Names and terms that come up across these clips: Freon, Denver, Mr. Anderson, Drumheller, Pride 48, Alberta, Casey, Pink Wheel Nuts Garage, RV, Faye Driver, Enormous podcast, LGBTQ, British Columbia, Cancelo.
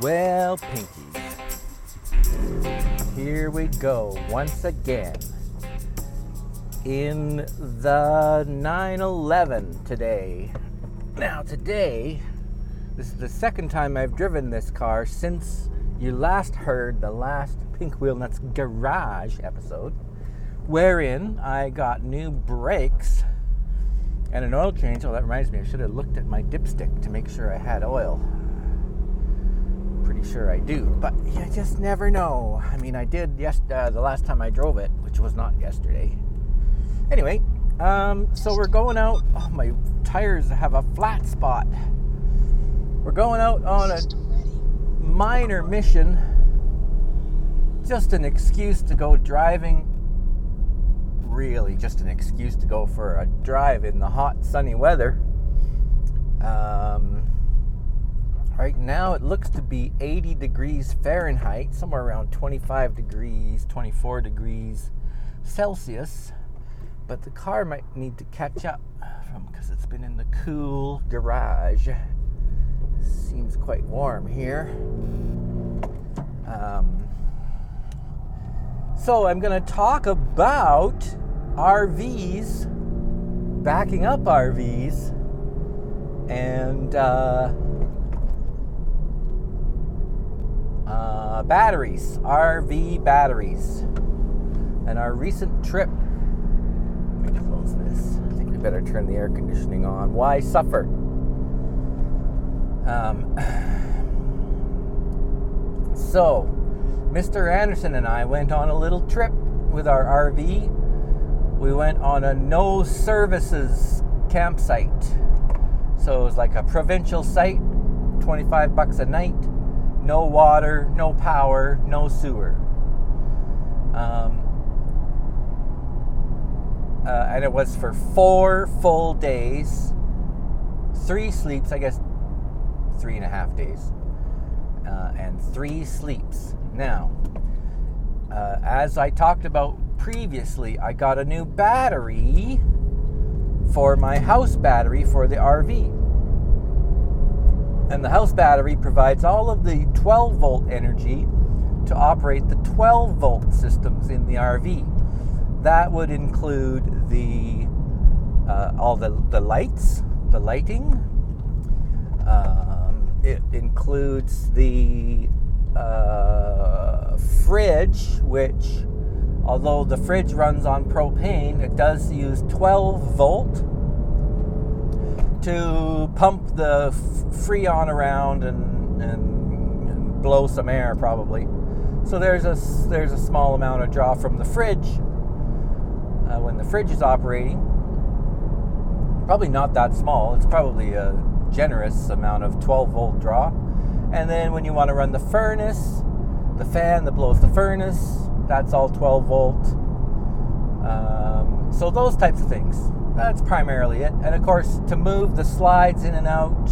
Well, Pinkies, here we go once again in the 911 today. Now today, this is the second time I've driven this car since you last heard the last Pink Wheel Nuts Garage episode, wherein I got new brakes and an oil change. Oh, that reminds me, I should have looked at my dipstick to make sure I had oil. Pretty sure I do, but you just never know. I mean, I did the last time I drove it, which was not yesterday. Anyway, so we're going out. Oh, my tires have a flat spot. We're going out on a minor mission, just an excuse to go driving. Really, just an excuse to go for a drive in the hot, sunny weather. Right now it looks to be 80 degrees Fahrenheit, somewhere around 25 degrees, 24 degrees Celsius. But the car might need to catch up because it's been in the cool garage. Seems quite warm here. So I'm going to talk about RVs, backing up RVs, and batteries, RV batteries, and our recent trip. Let me close this. I think we better turn the air conditioning on. Why suffer? So, Mr. Anderson and I went on a little trip with our RV. We went on a no services campsite. So it was like a provincial site, $25 a night. No water, no power, no sewer. And it was for 4 full days. 3 sleeps, I guess 3.5 days. And 3 sleeps. Now, as I talked about previously, I got a new battery for my house battery for the RV. And the house battery provides all of the 12 volt energy to operate the 12 volt systems in the RV. That would include the all the lights, the lighting. It includes the fridge, which, although the fridge runs on propane, it does use 12 volt to pump the Freon around and blow some air, probably. So there's a small amount of draw from the fridge when the fridge is operating. Probably not that small. It's probably a generous amount of 12 volt draw. And then when you want to run the furnace, the fan that blows the furnace, that's all 12 volt. So those types of things. That's primarily it. And of course, to move the slides in and out,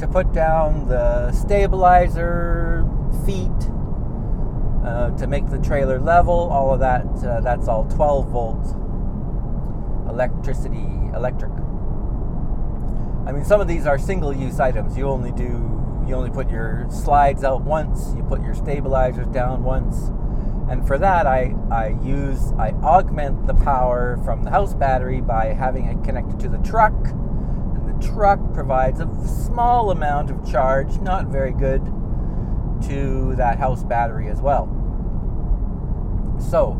to put down the stabilizer feet, to make the trailer level, all of that, that's all 12 volt electric. I mean, some of these are single use items. You only put your slides out once, you put your stabilizers down once. And for that, I augment the power from the house battery by having it connected to the truck. And the truck provides a small amount of charge, not very good, to that house battery as well. So,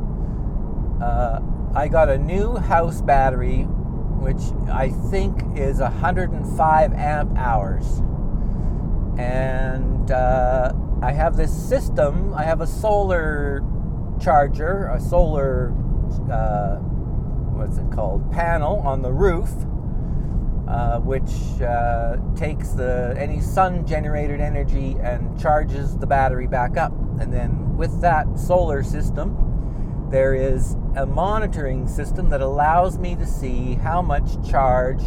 I got a new house battery, which I think is 105 amp hours. And I have this system. I have a solar charger, a solar, panel on the roof, which takes any sun-generated energy and charges the battery back up. And then with that solar system, there is a monitoring system that allows me to see how much charge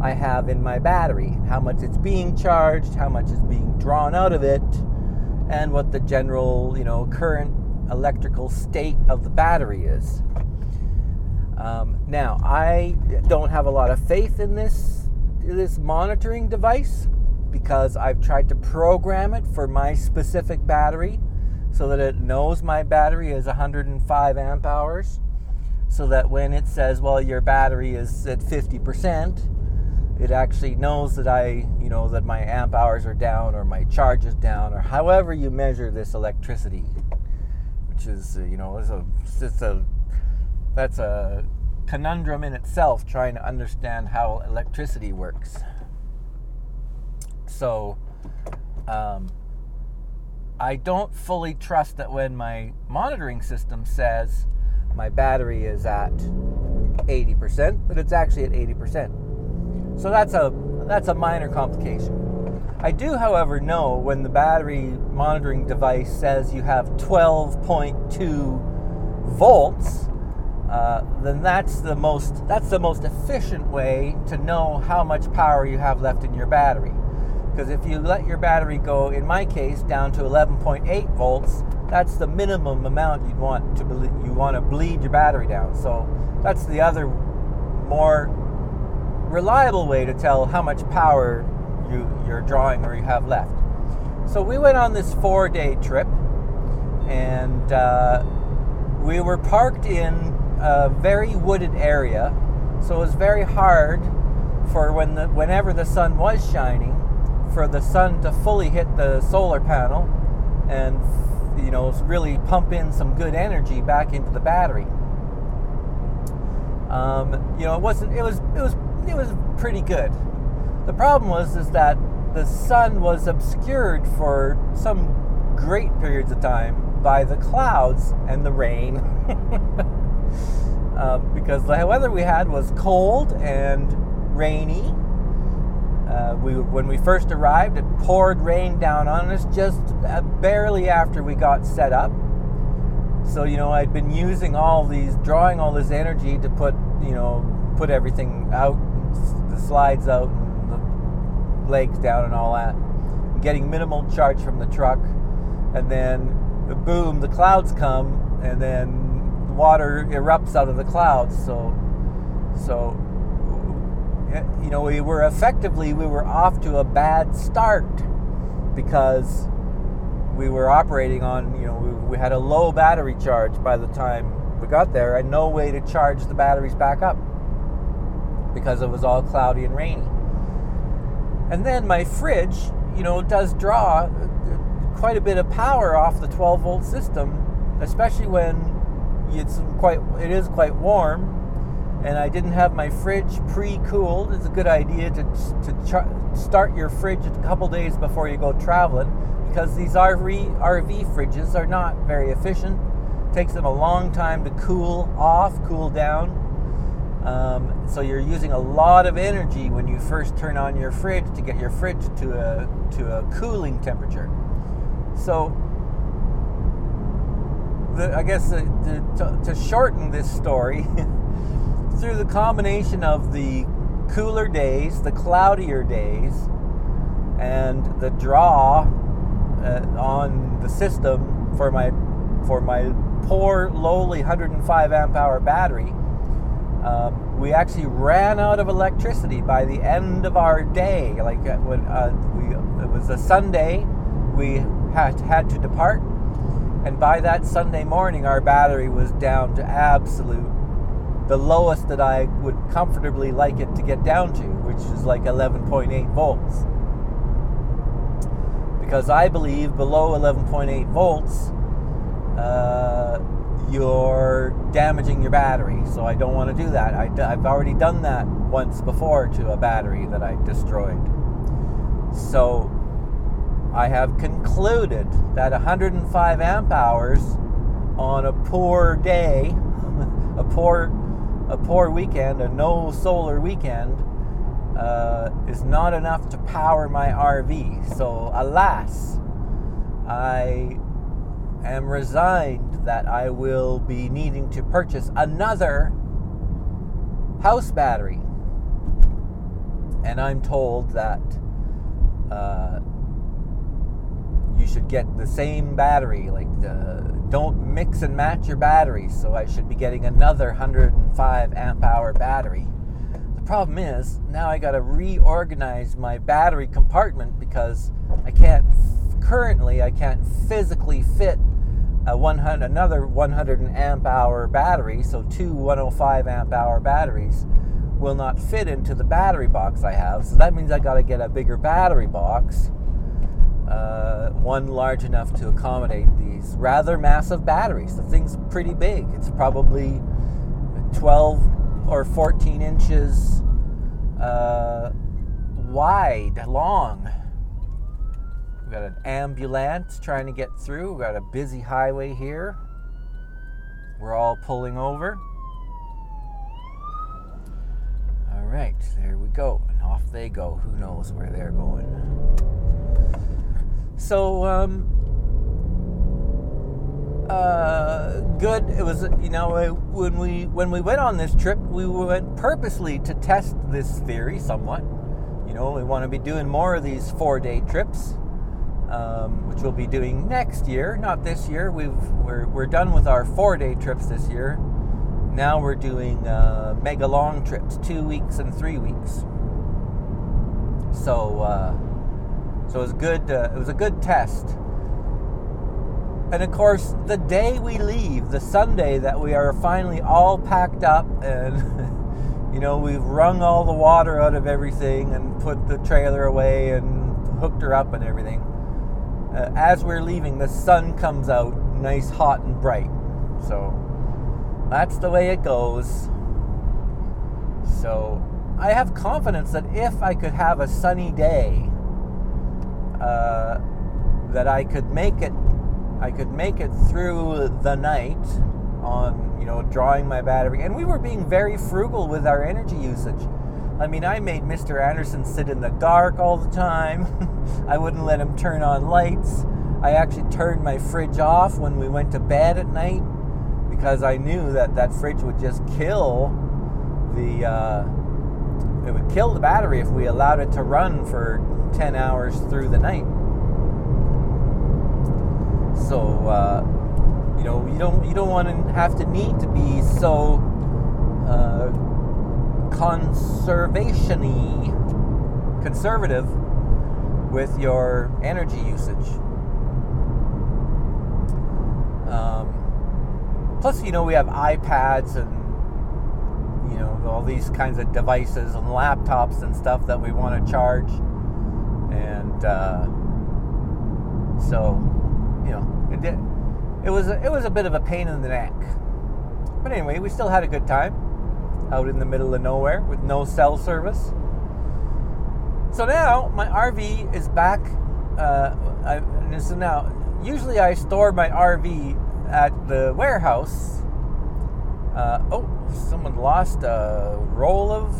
I have in my battery, how much it's being charged, how much is being drawn out of it, and what the general, current electrical state of the battery is. Now, I don't have a lot of faith in this monitoring device, because I've tried to program it for my specific battery so that it knows my battery is 105 amp hours, so that when it says, well, your battery is at 50%, it actually knows that that my amp hours are down or my charge is down, or however you measure this electricity, which is, that's a conundrum in itself, trying to understand how electricity works. So I don't fully trust that when my monitoring system says my battery is at 80%, but it's actually at 80%. So that's a minor complication. I do, however, know when the battery monitoring device says you have 12.2 volts, then that's the most efficient way to know how much power you have left in your battery. Because if you let your battery go, in my case, down to 11.8 volts, that's the minimum amount you want to bleed your battery down. So that's the other more reliable way to tell how much power you're drawing or you have left. So we went on this 4-day trip, and we were parked in a very wooded area. So it was very hard for whenever the sun was shining, for the sun to fully hit the solar panel and really pump in some good energy back into the battery. It was pretty good. The problem was that the sun was obscured for some great periods of time by the clouds and the rain, because the weather we had was cold and rainy. When we first arrived, it poured rain down on us just barely after we got set up. So, I'd been drawing all this energy to put everything out, the slides out, and the legs down and all that, getting minimal charge from the truck. And then, boom, the clouds come, and then the water erupts out of the clouds. So. We were off to a bad start because we were operating on, we had a low battery charge by the time we got there and no way to charge the batteries back up because it was all cloudy and rainy. And then my fridge, does draw quite a bit of power off the 12 volt system, especially when it is quite warm. And I didn't have my fridge pre-cooled. It's a good idea to start your fridge a couple days before you go traveling, because these RV fridges are not very efficient. It takes them a long time to cool down. So you're using a lot of energy when you first turn on your fridge to get your fridge to a cooling temperature. So I guess to shorten this story. Through the combination of the cooler days, the cloudier days, and the draw on the system for my poor lowly 105 amp hour battery, we actually ran out of electricity by the end of our day. Like when it was a Sunday, we had to depart, and by that Sunday morning, our battery was down to the lowest that I would comfortably like it to get down to, which is like 11.8 volts. Because I believe below 11.8 volts, you're damaging your battery. So I don't want to do that. I've already done that once before to a battery that I destroyed. So I have concluded that 105 amp hours on a poor day, a poor weekend, a no solar weekend, is not enough to power my RV. So alas, I am resigned that I will be needing to purchase another house battery. And I'm told that you should get the same battery, don't mix and match your batteries, so I should be getting another 105 amp hour battery. The problem is, now I got to reorganize my battery compartment because I can't, currently, I can't physically fit another 100 amp hour battery, so two 105 amp hour batteries will not fit into the battery box I have. So that means I got to get a bigger battery box, one large enough to accommodate these rather massive batteries. The thing's pretty big. It's probably 12 or 14 inches wide, long. We've got an ambulance trying to get through. We've got a busy highway here. We're all pulling over. All right, there we go. And off they go. Who knows where they're going. So, good. It was, you know, when we went on this trip, we went purposely to test this theory somewhat. You know, we want to be doing more of these 4-day trips. Which we'll be doing next year, not this year. We're done with our 4-day trips this year. Now we're doing mega long trips, 2 weeks and 3 weeks. So it was good. It was a good test. And of course, the day we leave, the Sunday that we are finally all packed up and you know we've wrung all the water out of everything and put the trailer away and hooked her up and everything. As we're leaving, the sun comes out nice, hot, and bright. So that's the way it goes. So I have confidence that if I could have a sunny day, that I could make it through the night on, you know, drawing my battery. And we were being very frugal with our energy usage. I mean, I made Mr. Anderson sit in the dark all the time. I wouldn't let him turn on lights. I actually turned my fridge off when we went to bed at night because I knew that fridge would just kill the battery if we allowed it to run for 10 hours through the night. So, you know, you don't want to have to need to be so conservative with your energy usage. Plus, you know, we have iPads and, you know, all these kinds of devices and laptops and stuff that we want to charge. And so, you know, it was a bit of a pain in the neck. But anyway, we still had a good time out in the middle of nowhere with no cell service. So now my RV is back. So now, usually I store my RV at the warehouse. Someone lost a roll of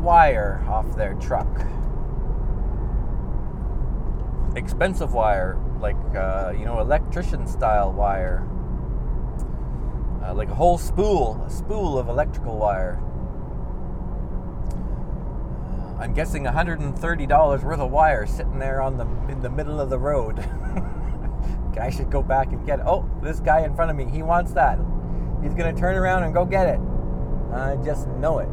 wire off their truck. Expensive wire, like you know, electrician style wire. Like a whole spool of electrical wire. I'm guessing $130 worth of wire sitting there in the middle of the road. I should go back and get it. Oh, this guy in front of me, he wants that. He's going to turn around and go get it. I just know it.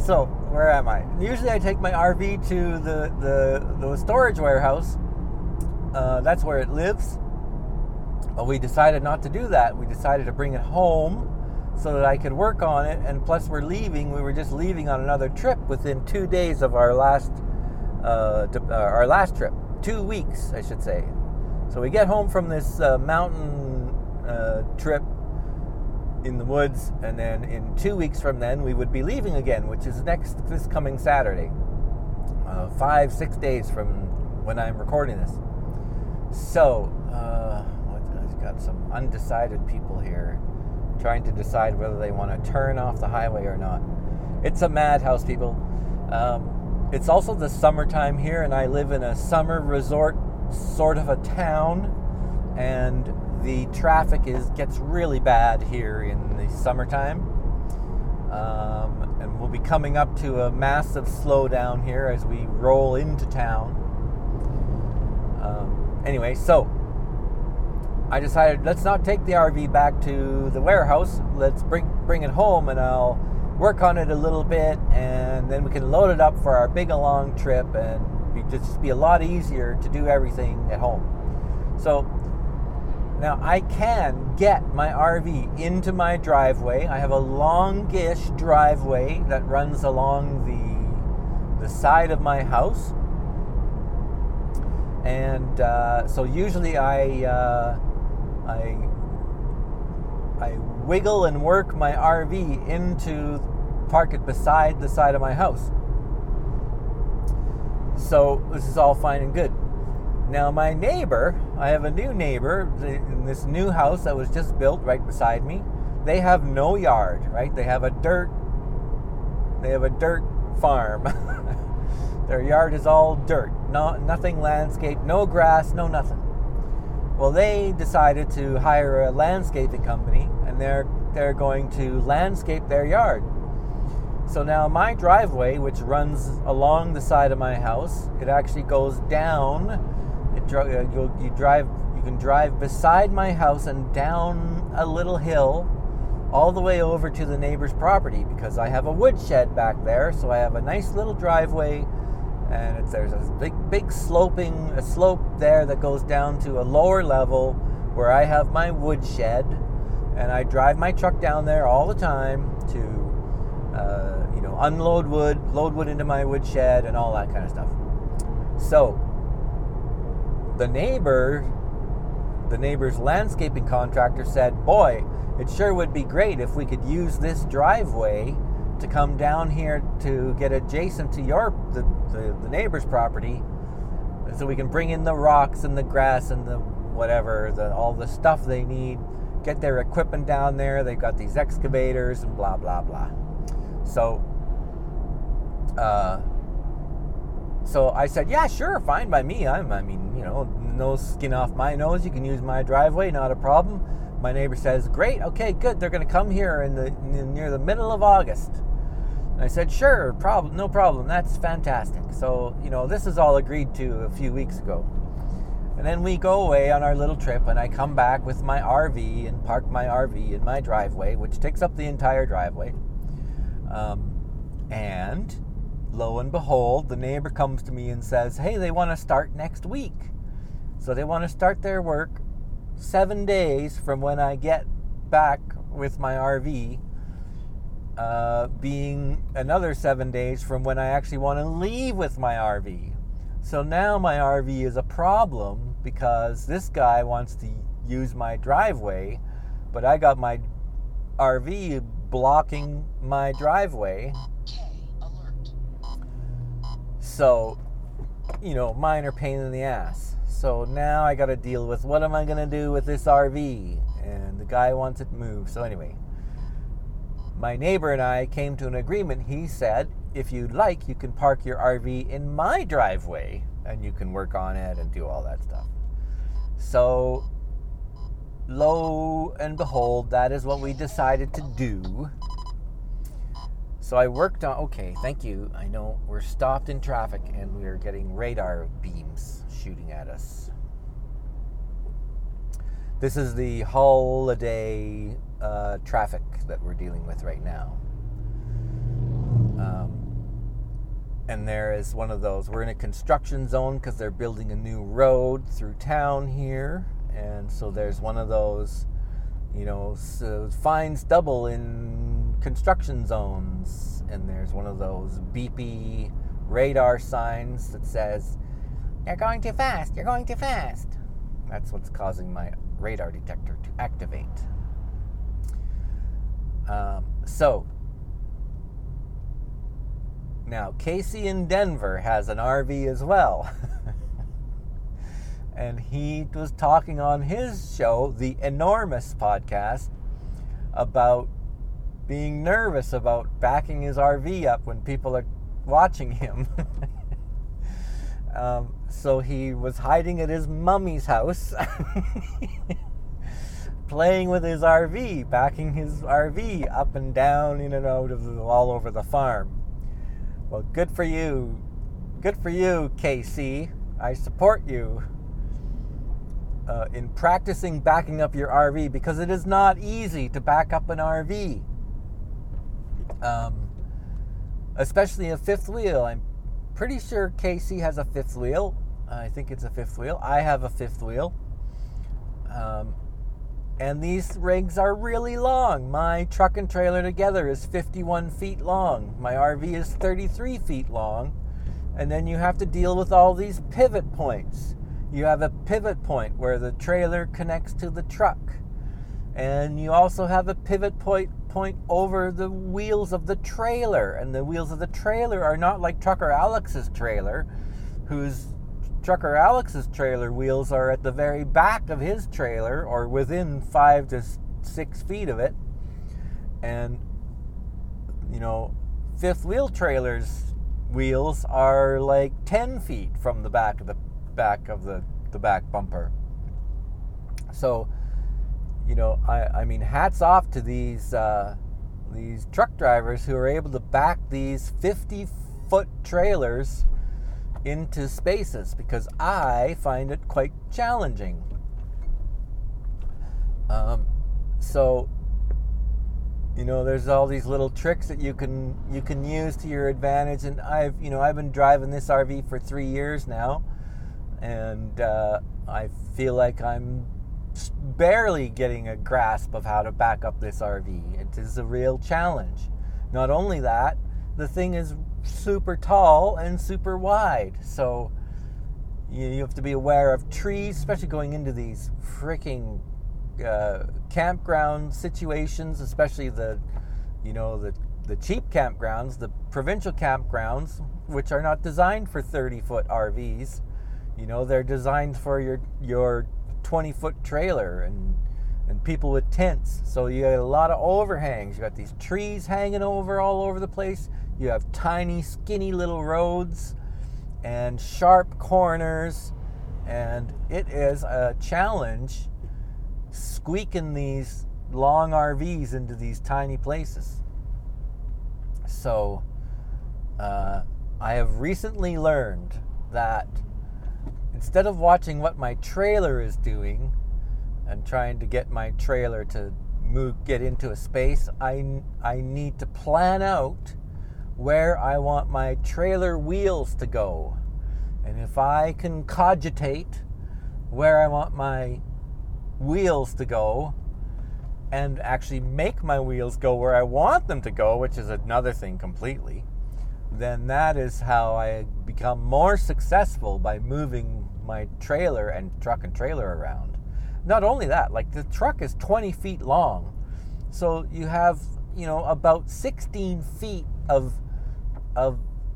So where am I? Usually I take my RV to the storage warehouse. That's where it lives. But we decided not to do that. We decided to bring it home so that I could work on it. And plus we're leaving. We were just leaving on another trip within 2 days of our last trip. 2 weeks, I should say. So we get home from this mountain trip in the woods, and then in 2 weeks from then we would be leaving again, which is this coming Saturday, 5-6 days from when I'm recording this. So I've got some undecided people here trying to decide whether they want to turn off the highway or not. It's a madhouse, people. It's also the summertime here, and I live in a summer resort sort of a town, and the traffic gets really bad here in the summertime, and we'll be coming up to a massive slowdown here as we roll into town. Anyway, so I decided, let's not take the RV back to the warehouse. Let's bring it home, and I'll work on it a little bit, and then we can load it up for our big long trip, and it'd just be a lot easier to do everything at home. So now I can get my RV into my driveway. I have a longish driveway that runs along the side of my house, and so usually I wiggle and work my RV into park it beside the side of my house. So this is all fine and good. Now my neighbor, I have a new neighbor in this new house that was just built right beside me. They have no yard, right? They have a dirt farm. Their yard is all dirt, nothing landscaped, no grass, no nothing. Well, they decided to hire a landscaping company, and they're going to landscape their yard. So now my driveway, which runs along the side of my house, it actually goes down. You can drive beside my house and down a little hill, all the way over to the neighbor's property, because I have a woodshed back there. So I have a nice little driveway, and there's a big slope there that goes down to a lower level where I have my woodshed, and I drive my truck down there all the time to unload wood, load wood into my woodshed, and all that kind of stuff. So the neighbor's landscaping contractor said, "Boy, it sure would be great if we could use this driveway to come down here to get adjacent to the neighbor's property, so we can bring in the rocks and the grass and the whatever, all the stuff they need, get their equipment down there. They've got these excavators and blah blah blah." So so I said, "Yeah, sure, fine by me. No skin off my nose. You can use my driveway, not a problem." My neighbor says, "Great, okay, good. They're going to come here near the middle of August." And I said, "Sure, no problem. That's fantastic." So, this is all agreed to a few weeks ago. And then we go away on our little trip, and I come back with my RV and park my RV in my driveway, which takes up the entire driveway. And lo and behold, the neighbor comes to me and says, "Hey, they want to start next week." So they want to start their work 7 days from when I get back with my RV, being another 7 days from when I actually want to leave with my RV. So now my RV is a problem, because this guy wants to use my driveway, but I got my RV blocking my driveway. So, minor pain in the ass. So now I got to deal with, what am I going to do with this RV? And the guy wants it moved. So anyway, my neighbor and I came to an agreement. He said, "If you'd like, you can park your RV in my driveway, and you can work on it and do all that stuff." So lo and behold, that is what we decided to do. So I worked on, okay, thank you. I know we're stopped in traffic, and we're getting radar beams shooting at us. This is the holiday traffic that we're dealing with right now. And there is one of those. We're in a construction zone because they're building a new road through town here. And so there's one of those, fines double in construction zones, and there's one of those beepy radar signs that says, you're going too fast. That's what's causing my radar detector to activate. So now Casey in Denver has an RV as well. And he was talking on his show, the Enormous podcast, about being nervous about backing his RV up when people are watching him. So he was hiding at his mummy's house, playing with his RV, backing his RV up and down, in and out of all over the farm. Well, good for you, KC. I support you. in practicing backing up your RV, because it is not easy to back up an RV, especially a fifth wheel. I'm pretty sure Casey has a fifth wheel. I think it's a fifth wheel. I have a fifth wheel. And these rigs are really long. My truck and trailer together is 51 feet long. My RV is 33 feet long. And then you have to deal with all these pivot points. You have a pivot point where the trailer connects to the truck. And you also have a pivot point over the wheels of the trailer. And the wheels of the trailer are not like Trucker Alex's trailer, whose Trucker Alex's trailer wheels are at the very back of his trailer or within 5 to 6 feet of it. And, you know, fifth wheel trailers' wheels are like 10 feet from the back of the back bumper. So, you know, I mean, hats off to these truck drivers who are able to back these 50-foot trailers into spaces, because I find it quite challenging. So, you know, there's all these little tricks that you can use to your advantage. And I've been driving this RV for 3 years now. And I feel like I'm barely getting a grasp of how to back up this RV. It is a real challenge. Not only that, the thing is super tall and super wide. So you have to be aware of trees, especially going into these freaking campground situations, especially the cheap campgrounds, the provincial campgrounds, which are not designed for 30-foot RVs. You know, they're designed for your 20-foot trailer and people with tents. So you got a lot of overhangs. You got these trees hanging over all over the place. You have tiny, skinny little roads and sharp corners. And it is a challenge squeaking these long RVs into these tiny places. So I have recently learned that instead of watching what my trailer is doing and trying to get my trailer to get into a space, I need to plan out where I want my trailer wheels to go. And if I can cogitate where I want my wheels to go and actually make my wheels go where I want them to go, which is another thing completely, then that is how I become more successful, by moving my trailer and truck and trailer around. Not only that, like the truck is 20 feet long. So you have, about 16 feet of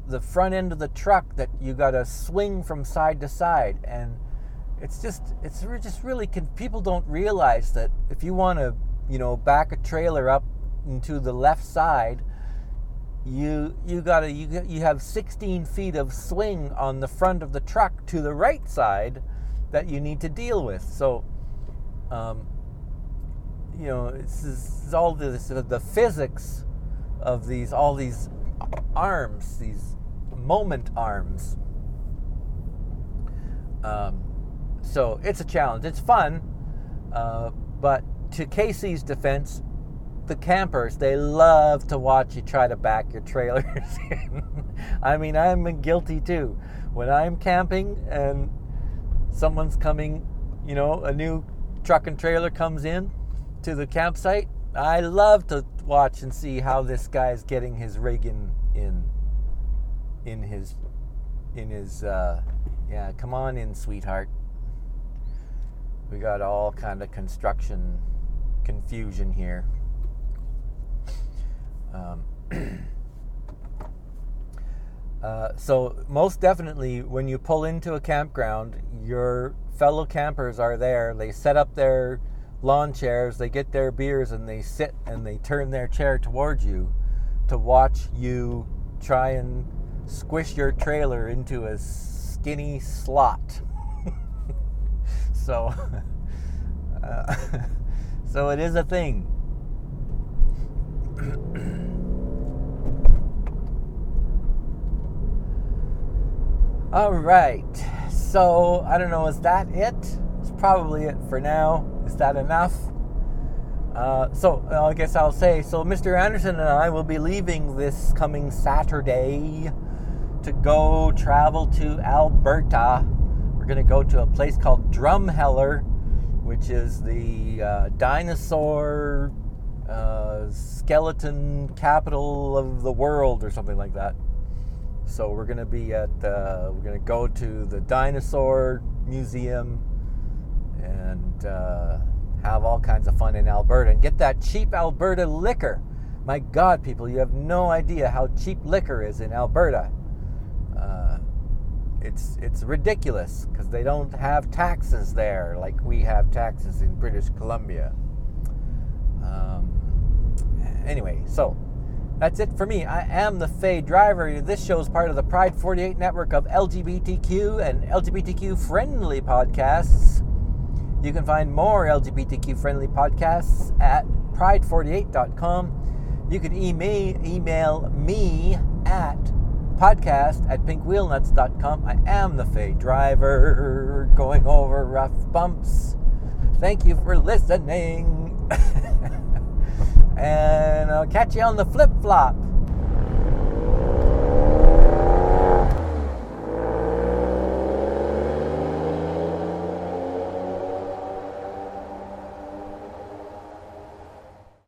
the front end of the truck that you got to swing from side to side. And it's just really, people don't realize that if you want to, back a trailer up into the left side, you have 16 feet of swing on the front of the truck to the right side that you need to deal with. So, it's all this, the physics of all these arms, these moment arms. So it's a challenge. It's fun, but to Casey's defense, the campers, they love to watch you try to back your trailers in. I mean, I'm guilty too. When I'm camping and someone's coming, a new truck and trailer comes in to the campsite, I love to watch and see how this guy's getting his rig in his come on in, sweetheart. We got all kind of construction confusion here. So most definitely, when you pull into a campground, your fellow campers are there. They set up their lawn chairs, they get their beers, and they sit and they turn their chair towards you to watch you try and squish your trailer into a skinny slot. So so it is a thing. All right, so I don't know, is that it? It's probably it for now. Is that enough? I guess I'll say, Mr. Anderson and I will be leaving this coming Saturday to go travel to Alberta. We're going to go to a place called Drumheller, which is the dinosaur skeleton capital of the world or something like that. So we're going to be we're going to go to the dinosaur museum and have all kinds of fun in Alberta and get that cheap Alberta liquor. My God, people, you have no idea how cheap liquor is in Alberta. It's ridiculous because they don't have taxes there like we have taxes in British Columbia. Anyway, so that's it for me. I am the Faye Driver. This show is part of the Pride 48 network of LGBTQ and LGBTQ-friendly podcasts. You can find more LGBTQ-friendly podcasts at pride48.com. You can email me at podcast@pinkwheelnuts.com. I am the Faye Driver, going over rough bumps. Thank you for listening. And I'll catch you on the flip-flop.